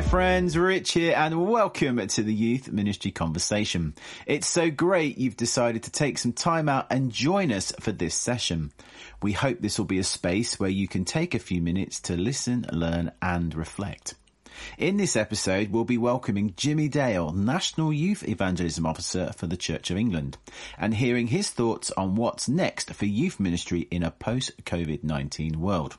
Hi friends, Rich here and welcome to the Youth Ministry Conversation. It's so great you've decided to take some time out and join us for this session. We hope this will be a space where you can take a few minutes to listen, learn and reflect. In this episode, we'll be welcoming Jimmy Dale, National Youth Evangelism Officer for the Church of England, and hearing his thoughts on what's next for youth ministry in a post-COVID-19 world.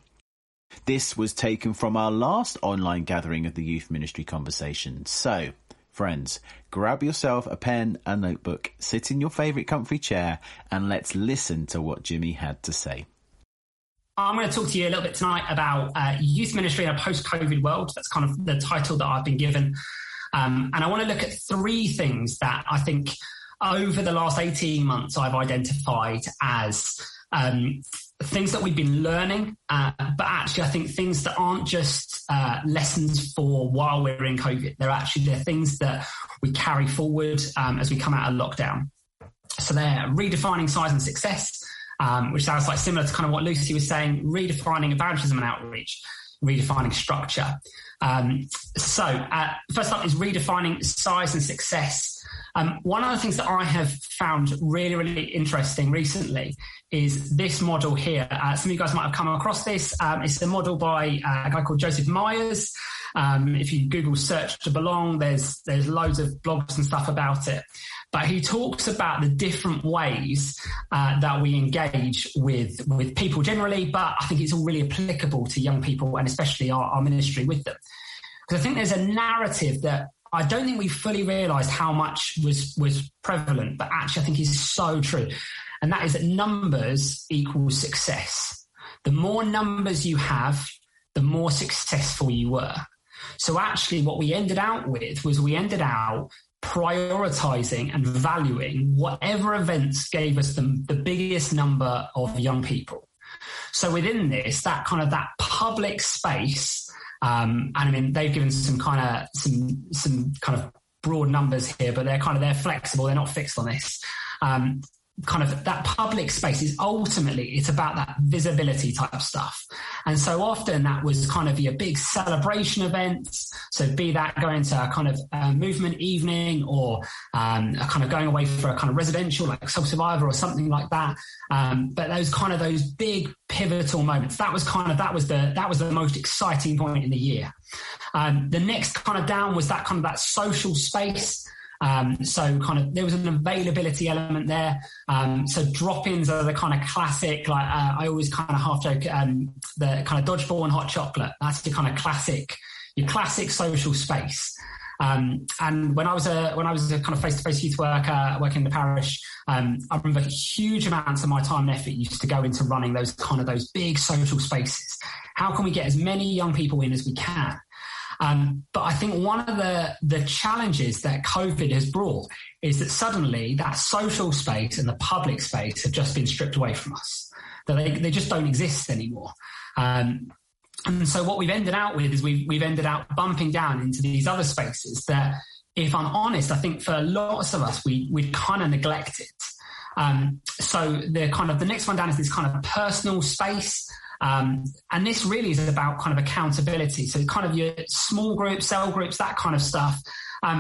This was taken from our last online gathering of the Youth Ministry Conversation. So, friends, grab yourself a pen and notebook, sit in your favourite comfy chair, and let's listen to what Jimmy had to say. I'm going to talk to you a little bit tonight about youth ministry in a post-COVID world. That's kind of the title that I've been given. And I want to look at three things that I think over the last 18 months I've identified as things that we've been learning, but actually I think things that aren't just lessons for while we're in COVID. They're things that we carry forward as we come out of lockdown. So they're redefining size and success, which sounds like similar to kind of what Lucy was saying, redefining evangelism and outreach, redefining structure. So first up is redefining size and success. One of the things that I have found really, really interesting recently is this model here. Some of you guys might have come across this. It's a model by a guy called Joseph Myers. If you Google search to belong, there's loads of blogs and stuff about it. But he talks about the different ways that we engage with people generally, but I think it's all really applicable to young people and especially our ministry with them. Because I think there's a narrative that I don't think we fully realised how much was prevalent, but actually I think is so true. And that is that numbers equal success. The more numbers you have, the more successful you were. So actually what we ended out with was we ended out prioritising and valuing whatever events gave us the biggest number of young people. So within this, that kind of that public space, and I mean, they've given some kind of broad numbers here, but they're flexible. They're not fixed on this. Kind of that public space is ultimately, it's about that visibility type of stuff. And so often that was kind of your big celebration events. So be that going to a kind of movement evening or a kind of going away for a kind of residential like Soul Survivor or something like that. But those big pivotal moments, that was the most exciting point in the year. The next kind of down was that kind of that social space. So kind of there was an availability element there. So drop-ins are the kind of classic, like I always kind of half joke, the kind of dodgeball and hot chocolate. That's the kind of classic, your classic social space. And when I was a kind of face-to-face youth worker working in the parish, I remember huge amounts of my time and effort used to go into running those big social spaces. How can we get as many young people in as we can? But I think one of the challenges that COVID has brought is that suddenly that social space and the public space have just been stripped away from us. That they just don't exist anymore. And so what we've ended out with is we've ended out bumping down into these other spaces that, if I'm honest, I think for lots of us, we'd kind of neglected. So the next one down is this kind of personal space. And this really is about kind of accountability. So kind of your small groups, cell groups, that kind of stuff,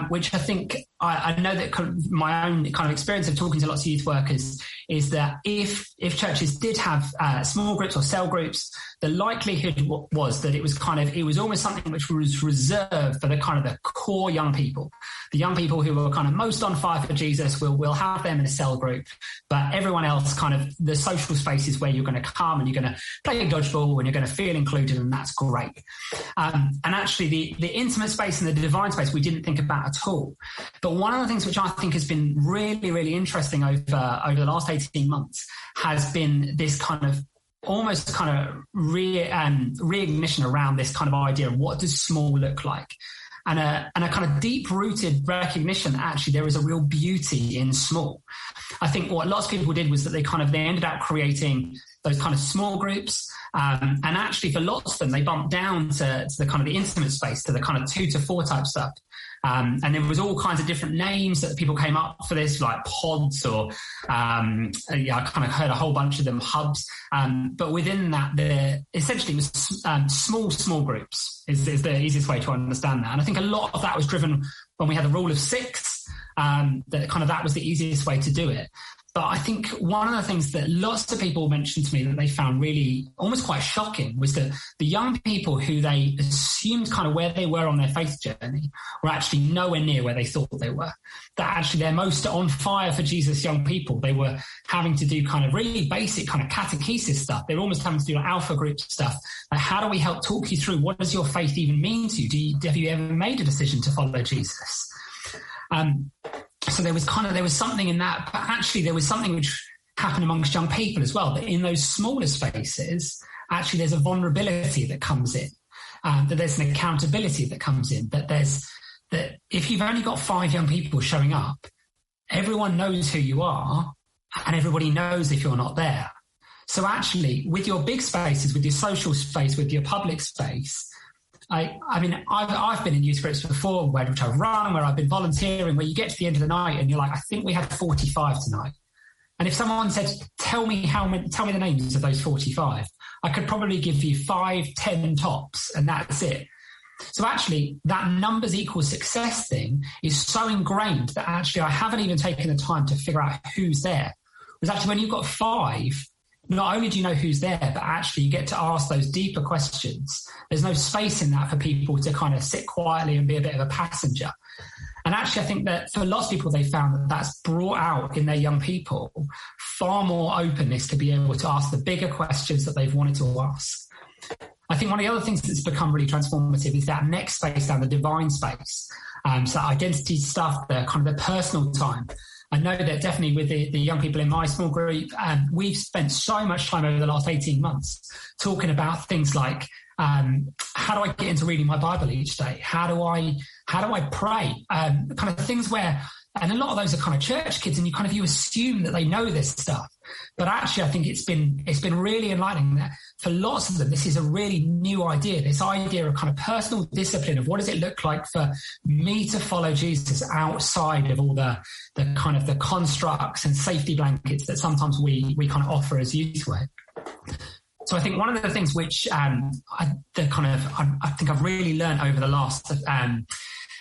which I think I know that kind of my own kind of experience of talking to lots of youth workers is that if churches did have small groups or cell groups, the likelihood was that it was almost something which was reserved for the kind of the core young people. The young people who were kind of most on fire for Jesus, we'll have them in a cell group, but everyone else, kind of the social space is where you're going to come and you're going to play dodgeball and you're going to feel included, and that's great. And actually the intimate space and the divine space we didn't think about at all. But one of the things which I think has been really, really interesting over the last 18 months has been this kind of almost kind of reignition around this kind of idea of what does small look like, and a kind of deep-rooted recognition that actually there is a real beauty in small. I think what lots of people did was that they ended up creating those kind of small groups, and actually for lots of them they bumped down to the kind of the intimate space, to the kind of 2 to 4 type stuff. And there was all kinds of different names that people came up for this, like pods or, I kind of heard a whole bunch of them, hubs. But within that, there essentially was small groups is the easiest way to understand that. And I think a lot of that was driven when we had the rule of six, that was the easiest way to do it. But I think one of the things that lots of people mentioned to me that they found really almost quite shocking was that the young people who they assumed kind of where they were on their faith journey were actually nowhere near where they thought they were. That actually they're most on fire for Jesus young people. They were having to do kind of really basic kind of catechesis stuff. They were almost having to do like alpha group stuff. Like, how do we help talk you through what does your faith even mean to you? Have you ever made a decision to follow Jesus? So there was something in that, but actually there was something which happened amongst young people as well, that in those smaller spaces, actually there's a vulnerability that comes in, that there's an accountability that comes in, that if you've only got 5 young people showing up, everyone knows who you are and everybody knows if you're not there. So actually with your big spaces, with your social space, with your public space, I've been in youth groups before, where I've run, where I've been volunteering, where you get to the end of the night and you're like, I think we had 45 tonight. And if someone said, tell me the names of those 45, I could probably give you 5, 10 tops, and that's it. So actually that numbers equals success thing is so ingrained that actually I haven't even taken the time to figure out who's there. Because actually when you've got 5, not only do you know who's there, but actually you get to ask those deeper questions. There's no space in that for people to kind of sit quietly and be a bit of a passenger. And actually, I think that for lots of people, they found that that's brought out in their young people far more openness to be able to ask the bigger questions that they've wanted to ask. I think one of the other things that's become really transformative is that next space down, the divine space. So identity stuff, the kind of the personal time. I know that definitely with the young people in my small group, we've spent so much time over the last 18 months talking about things like, how do I get into reading my Bible each day? How do I pray? Kind of things where, and a lot of those are kind of church kids, and you assume that they know this stuff. But actually, I think it's been really enlightening that for lots of them, this is a really new idea, this idea of kind of personal discipline of what does it look like for me to follow Jesus outside of all the kind of the constructs and safety blankets that sometimes we kind of offer as youth work. So I think one of the things which I think I've really learned over the last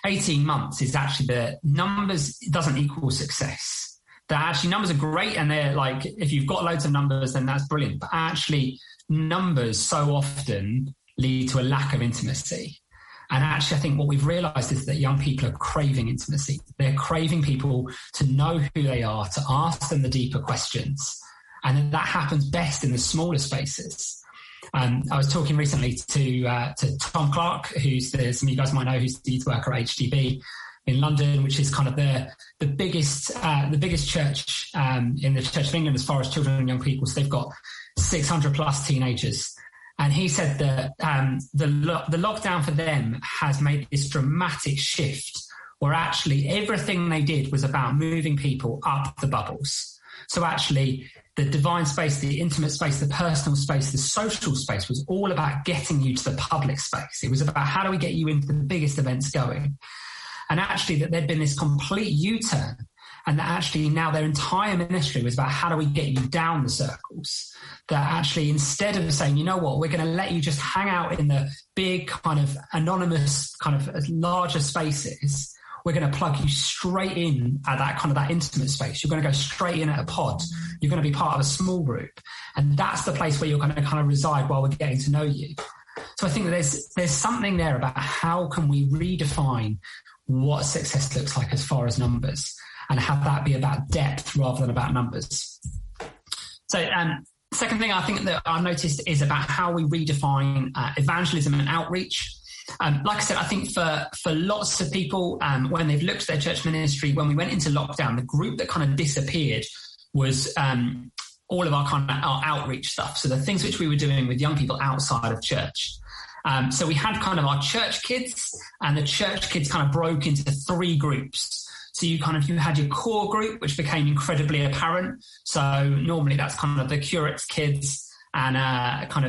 18 months is actually that numbers doesn't equal success. That actually numbers are great, and they're like, if you've got loads of numbers, then that's brilliant. But actually numbers so often lead to a lack of intimacy. And actually I think what we've realized is that young people are craving intimacy. They're craving people to know who they are, to ask them the deeper questions. And then that happens best in the smaller spaces. I was talking recently to Tom Clark, who's some of you guys might know, who's the youth worker at HDB in London, which is kind of the biggest church in the Church of England as far as children and young people. So they've got 600 plus teenagers. And he said that the lockdown for them has made this dramatic shift where actually everything they did was about moving people up the bubbles. So actually the divine space, the intimate space, the personal space, the social space was all about getting you to the public space. It was about how do we get you into the biggest events going? And actually that there'd been this complete U-turn, and that actually now their entire ministry was about how do we get you down the circles? That actually instead of saying, you know what, we're going to let you just hang out in the big kind of anonymous kind of larger spaces, we're going to plug you straight in at that kind of that intimate space. You're going to go straight in at a pod. You're going to be part of a small group. And that's the place where you're going to kind of reside while we're getting to know you. So I think that there's something there about how can we redefine what success looks like as far as numbers and have that be about depth rather than about numbers. So second thing I think that I've noticed is about how we redefine evangelism and outreach. Like I said, I think for lots of people, when they've looked at their church ministry, when we went into lockdown, the group that kind of disappeared was all of our kind of our outreach stuff. So the things which we were doing with young people outside of church. So we had kind of our church kids, and the church kids kind of broke into 3 groups. So you had your core group, which became incredibly apparent. So normally that's kind of the curate's kids. And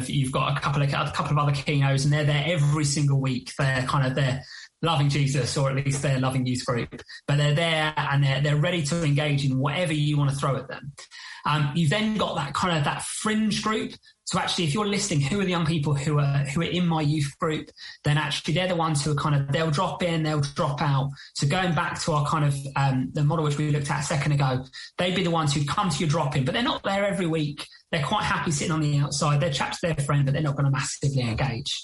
you've got a couple of other kinos, and they're there every single week. They're kind of there. loving Jesus, or at least their loving youth group, but they're there and they're ready to engage in whatever you want to throw at them. You've then got that kind of that fringe group. So actually, if you're listening, who are the young people who are in my youth group, then actually they're the ones who are kind of, they'll drop in, they'll drop out. So going back to our kind of the model which we looked at a second ago, they'd be the ones who come to your drop-in, but they're not there every week. They're quite happy sitting on the outside. They'll chat to their friend, but they're not going to massively engage.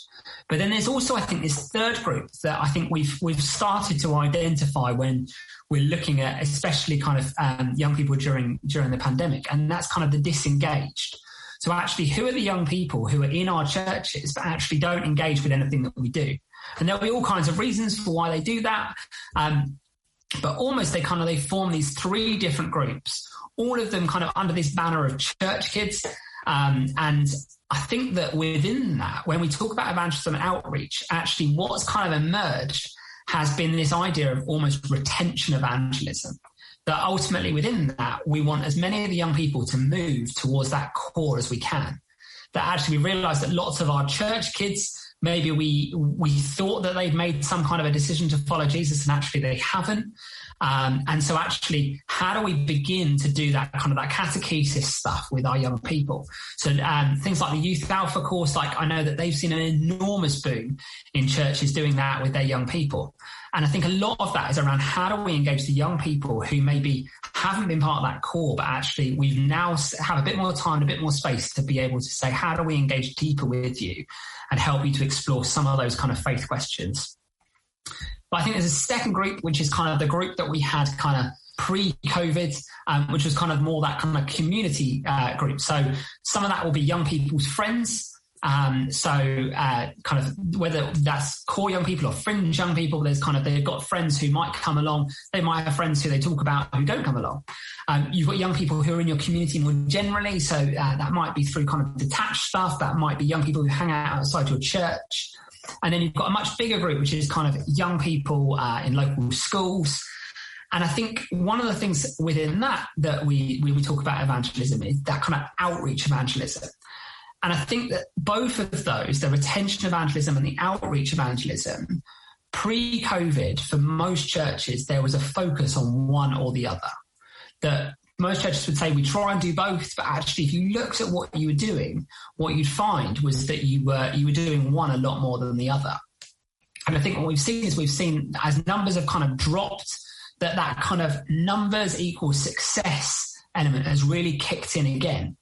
But then there's also, I think, this third group that I think we've started to identify when we're looking at especially kind of young people during the pandemic, and that's kind of the disengaged. So actually, who are the young people who are in our churches but actually don't engage with anything that we do? And there'll be all kinds of reasons for why they do that. But almost they form these three different groups, all of them kind of under this banner of church kids. And I think that within that, when we talk about evangelism and outreach, actually what's kind of emerged has been this idea of almost retention evangelism. That ultimately within that, we want as many of the young people to move towards that core as we can. That actually we realise that lots of our church kids, maybe we thought that they'd made some kind of a decision to follow Jesus and actually they haven't. And so actually, how do we begin to do that kind of that catechesis stuff with our young people? So things like the Youth Alpha course, like I know that they've seen an enormous boom in churches doing that with their young people. And I think a lot of that is around how do we engage the young people who maybe haven't been part of that core, but actually we've now have a bit more time, a bit more space to be able to say, how do we engage deeper with you and help you to explore some of those kind of faith questions? But I think there's a second group, which is kind of the group that we had kind of pre-COVID, which was kind of more that kind of community group. So some of that will be young people's friends. So kind of whether that's core young people or fringe young people, there's kind of they've got friends who might come along. They might have friends who they talk about who don't come along. You've got young people who are in your community more generally. So that might be through kind of detached stuff. That might be young people who hang out outside your church. And then you've got a much bigger group, which is kind of young people in local schools. And I think one of the things within that we talk about evangelism is that kind of outreach evangelism. And I think that both of those, the retention evangelism and the outreach evangelism, pre-COVID, for most churches, there was a focus on one or the other. That most churches would say we try and do both, but actually if you looked at what you were doing, what you'd find was that you were doing one a lot more than the other. And I think what we've seen as numbers have kind of dropped, that kind of numbers equals success element has really kicked in again.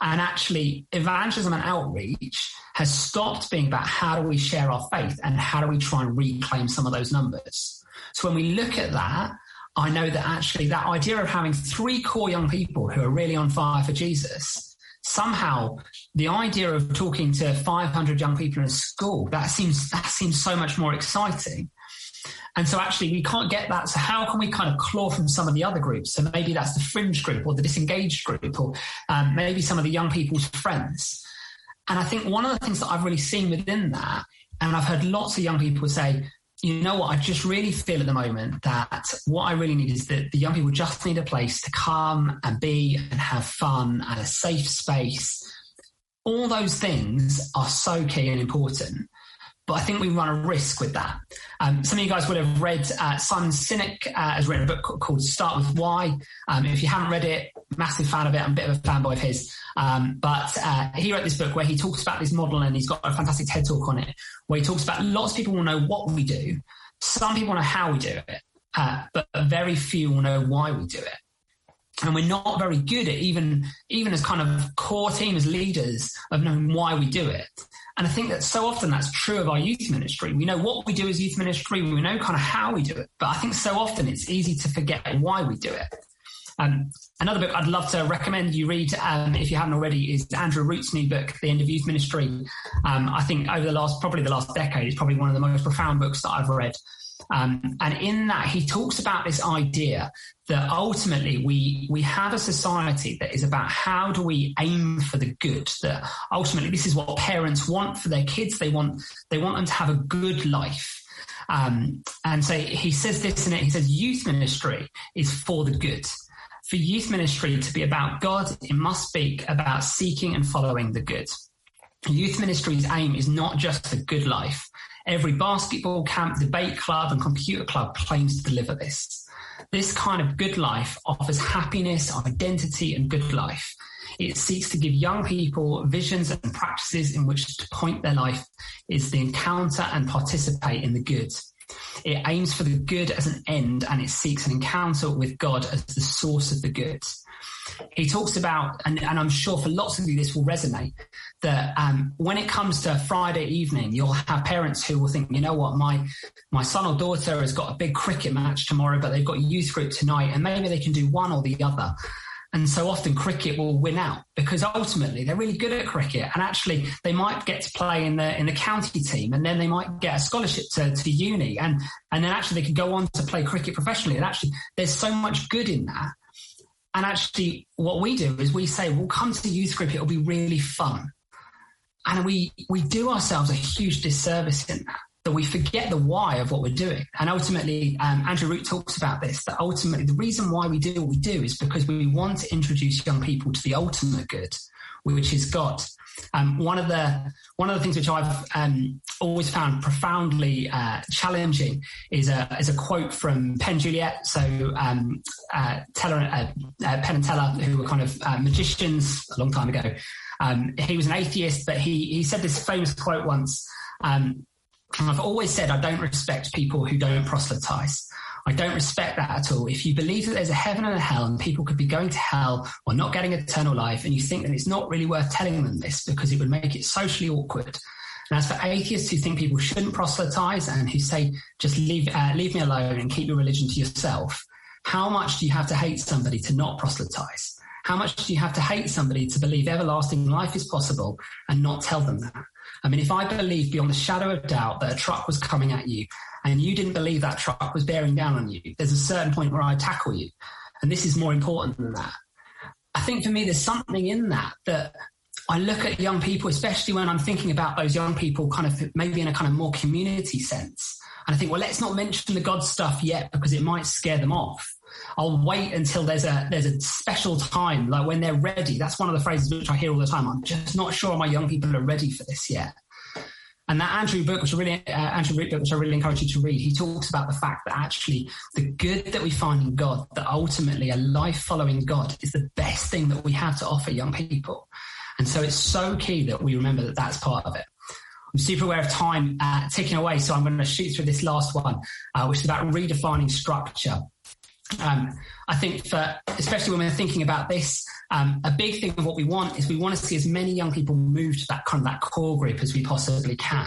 And actually, evangelism and outreach has stopped being about how do we share our faith and how do we try and reclaim some of those numbers. So when we look at that, I know that actually that idea of having three core young people who are really on fire for Jesus, somehow the idea of talking to 500 young people in a school, that seems so much more exciting. And so actually we can't get that. So how can we kind of claw from some of the other groups? So maybe that's the fringe group or the disengaged group or maybe some of the young people's friends. And I think one of the things that I've really seen within that, and I've heard lots of young people say, you know what, I just really feel at the moment that what I really need is that the young people just need a place to come and be and have fun and a safe space. All those things are so key and important. But I think we run a risk with that. Some of you guys would have read Simon Sinek has written a book called Start With Why. If you haven't read it, massive fan of it. I'm a bit of a fanboy of his. But he wrote this book where he talks about this model and he's got a fantastic TED talk on it where he talks about lots of people will know what we do. Some people know how we do it, but very few will know why we do it. And we're not very good at even as kind of core team, as leaders, of knowing why we do it. And I think that so often that's true of our youth ministry. We know what we do as youth ministry. We know kind of how we do it. But I think so often it's easy to forget why we do it. Another book I'd love to recommend you read, if you haven't already, is Andrew Root's new book, The End of Youth Ministry. I think over the last decade, it's probably one of the most profound books that I've read. And in that, he talks about this idea that ultimately we have a society that is about how do we aim for the good, that ultimately this is what parents want for their kids. They want them to have a good life. And so he says this in it. He says, youth ministry is for the good. For youth ministry to be about God, it must be about seeking and following the good. Youth ministry's aim is not just the good life. Every basketball camp, debate club and computer club claims to deliver this. This kind of good life offers happiness, identity and good life. It seeks to give young people visions and practices in which to point their life is to encounter and participate in the good. It aims for the good as an end, and it seeks an encounter with God as the source of the good. He talks about, and I'm sure for lots of you this will resonate, that when it comes to Friday evening, you'll have parents who will think, you know what, my son or daughter has got a big cricket match tomorrow, but they've got youth group tonight, and maybe they can do one or the other. And so often cricket will win out because ultimately they're really good at cricket, and actually they might get to play in the county team, and then they might get a scholarship to uni, and then actually they could go on to play cricket professionally. And actually there's so much good in that. And actually what we do is we say, well, come to youth group, it'll be really fun. And we do ourselves a huge disservice in that. That we forget the why of what we're doing. And ultimately, Andrew Root talks about this, that ultimately the reason why we do what we do is because we want to introduce young people to the ultimate good, which is God. One of the things which I've always found profoundly challenging is a quote from Penn Juliet, Penn and Teller, who were kind of magicians a long time ago. He was an atheist, but he said this famous quote once. And I've always said I don't respect people who don't proselytize. I don't respect that at all. If you believe that there's a heaven and a hell and people could be going to hell or not getting eternal life, and you think that it's not really worth telling them this because it would make it socially awkward. And as for atheists who think people shouldn't proselytize and who say, just leave me alone and keep your religion to yourself, how much do you have to hate somebody to not proselytize? How much do you have to hate somebody to believe everlasting life is possible and not tell them that? I mean, if I believed beyond the shadow of doubt that a truck was coming at you and you didn't believe that truck was bearing down on you, there's a certain point where I tackle you. And this is more important than that. I think for me, there's something in that I look at young people, especially when I'm thinking about those young people kind of maybe in a kind of more community sense. And I think, well, let's not mention the God stuff yet because it might scare them off. I'll wait until there's a special time, like when they're ready. That's one of the phrases which I hear all the time. I'm just not sure my young people are ready for this yet. And that Andrew Root book, which I really encourage you to read, he talks about the fact that actually the good that we find in God, that ultimately a life following God is the best thing that we have to offer young people. And so it's so key that we remember that that's part of it. I'm super aware of time ticking away, so I'm going to shoot through this last one, which is about redefining structure. I think for, especially when we're thinking about this, a big thing of what we want is we want to see as many young people move to that kind of that core group as we possibly can.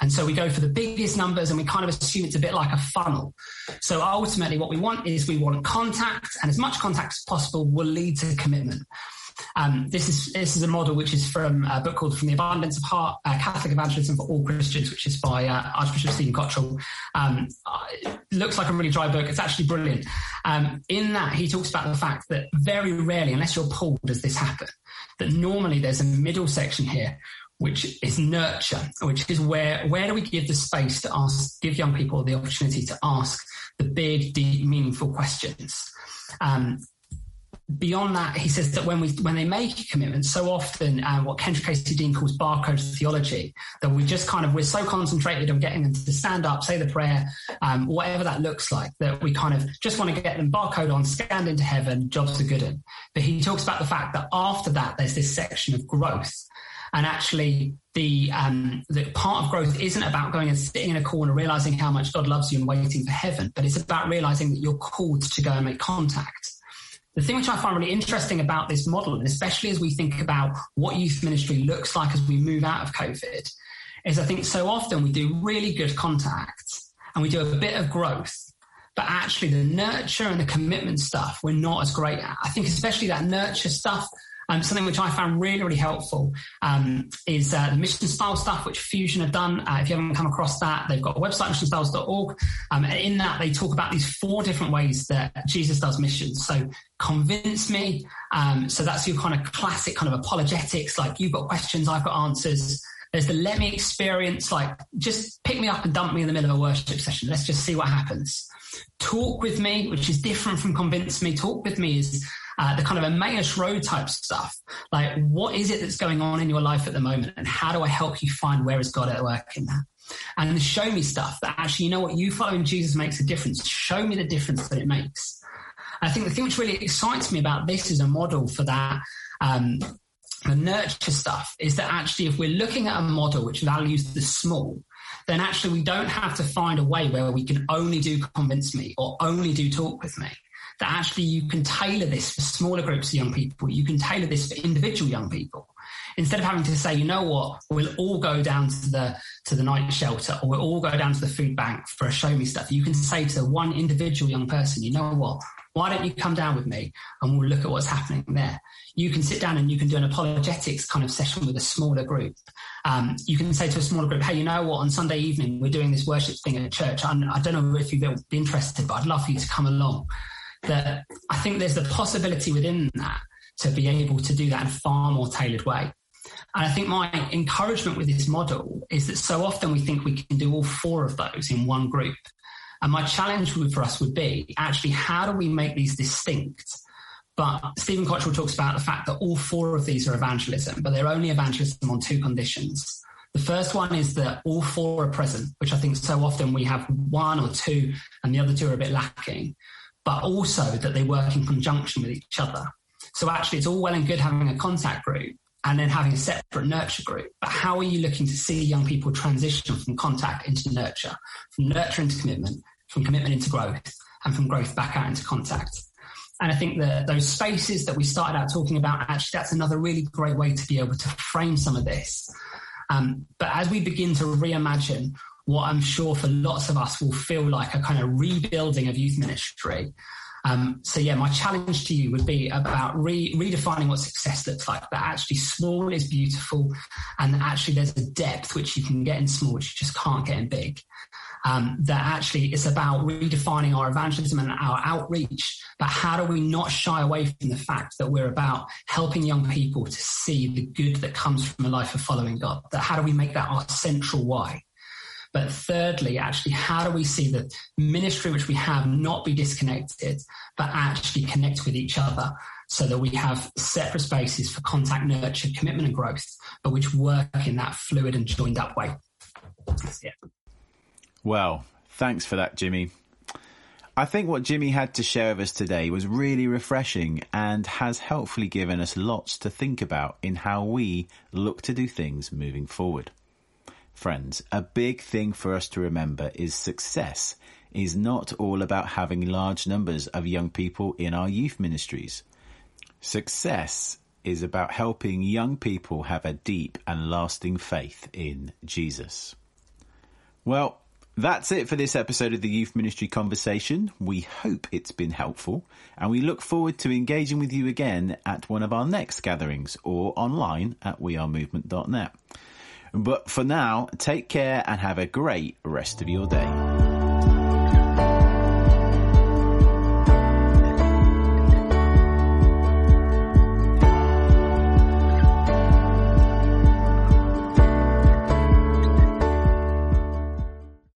And so we go for the biggest numbers and we kind of assume it's a bit like a funnel. So ultimately what we want is we want contact, and as much contact as possible will lead to commitment. This is a model which is from a book called From the Abundance of Heart, Catholic Evangelism for All Christians, which is by Archbishop Stephen Cottrell. Looks like a really dry book. It's actually brilliant. In that, he talks about the fact that very rarely, unless you're pulled, does this happen. That normally there's a middle section here, which is nurture, which is where do we give the space to ask, give young people the opportunity to ask the big, deep, meaningful questions. Beyond that, he says that when they make a commitment, so often what Kendrick Casey Dean calls barcode theology, that we're so concentrated on getting them to stand up, say the prayer, whatever that looks like, that we kind of just want to get them barcode on, scanned into heaven, jobs are good. But he talks about the fact that after that, there's this section of growth. And actually, the part of growth isn't about going and sitting in a corner, realizing how much God loves you and waiting for heaven, but it's about realizing that you're called to go and make contact. The thing which I find really interesting about this model, and especially as we think about what youth ministry looks like as we move out of COVID, is I think so often we do really good contact and we do a bit of growth, but actually the nurture and the commitment stuff, we're not as great at. I think especially that nurture stuff, something which I found really, really helpful is the mission style stuff, which Fusion have done. If you haven't come across that, they've got a website, missionstyles.org. And in that, they talk about these 4 different ways that Jesus does missions. So convince me. So that's your kind of classic kind of apologetics, like you've got questions, I've got answers. There's the let me experience, like just pick me up and dump me in the middle of a worship session. Let's just see what happens. Talk with me, which is different from convince me. Talk with me is the kind of Emmaus Road type stuff. Like, what is it that's going on in your life at the moment? And how do I help you find where is God at work in that? and show me stuff that actually, you know what, you following Jesus makes a difference. Show me the difference that it makes. I think the thing which really excites me about this is a model for that, the nurture stuff, is that actually if we're looking at a model which values the small, then actually we don't have to find a way where we can only do convince me or only do talk with me. That actually you can tailor this for smaller groups of young people. You can tailor this for individual young people. Instead of having to say, you know what, we'll all go down to the night shelter, or we'll all go down to the food bank for a show me stuff, you can say to one individual young person, you know what, why don't you come down with me and we'll look at what's happening there. You can sit down and you can do an apologetics kind of session with a smaller group. You can say to a smaller group, hey, you know what, on Sunday evening we're doing this worship thing at church. I don't know if you'll be interested, but I'd love for you to come along. That I think there's the possibility within that to be able to do that in a far more tailored way. And I think my encouragement with this model is that so often we think we can do all four of those in one group. And my challenge for us would be, actually, how do we make these distinct? But Stephen Cottrell talks about the fact that all four of these are evangelism, but they're only evangelism on two conditions. The first one is that all four are present, which I think so often we have one or two and the other two are a bit lacking, but also that they work in conjunction with each other. So actually, it's all well and good having a contact group and then having a separate nurture group. But how are you looking to see young people transition from contact into nurture, from nurture into commitment, from commitment into growth, and from growth back out into contact? And I think that those spaces that we started out talking about, actually, that's another really great way to be able to frame some of this. But as we begin to reimagine what I'm sure for lots of us will feel like a kind of rebuilding of youth ministry, my challenge to you would be about redefining what success looks like, that actually small is beautiful, and that actually there's a depth which you can get in small, which you just can't get in big. That actually it's about redefining our evangelism and our outreach, but how do we not shy away from the fact that we're about helping young people to see the good that comes from a life of following God? That how do we make that our central why? But thirdly, actually, how do we see the ministry which we have not be disconnected, but actually connect with each other so that we have separate spaces for contact, nurture, commitment and growth, but which work in that fluid and joined up way. That's it. Well, thanks for that, Jimmy. I think what Jimmy had to share with us today was really refreshing and has helpfully given us lots to think about in how we look to do things moving forward. Friends, a big thing for us to remember is success is not all about having large numbers of young people in our youth ministries. Success is about helping young people have a deep and lasting faith in Jesus. Well, that's it for this episode of the Youth Ministry Conversation. We hope it's been helpful, and we look forward to engaging with you again at one of our next gatherings or online at wearemovement.net. But for now, take care and have a great rest of your day.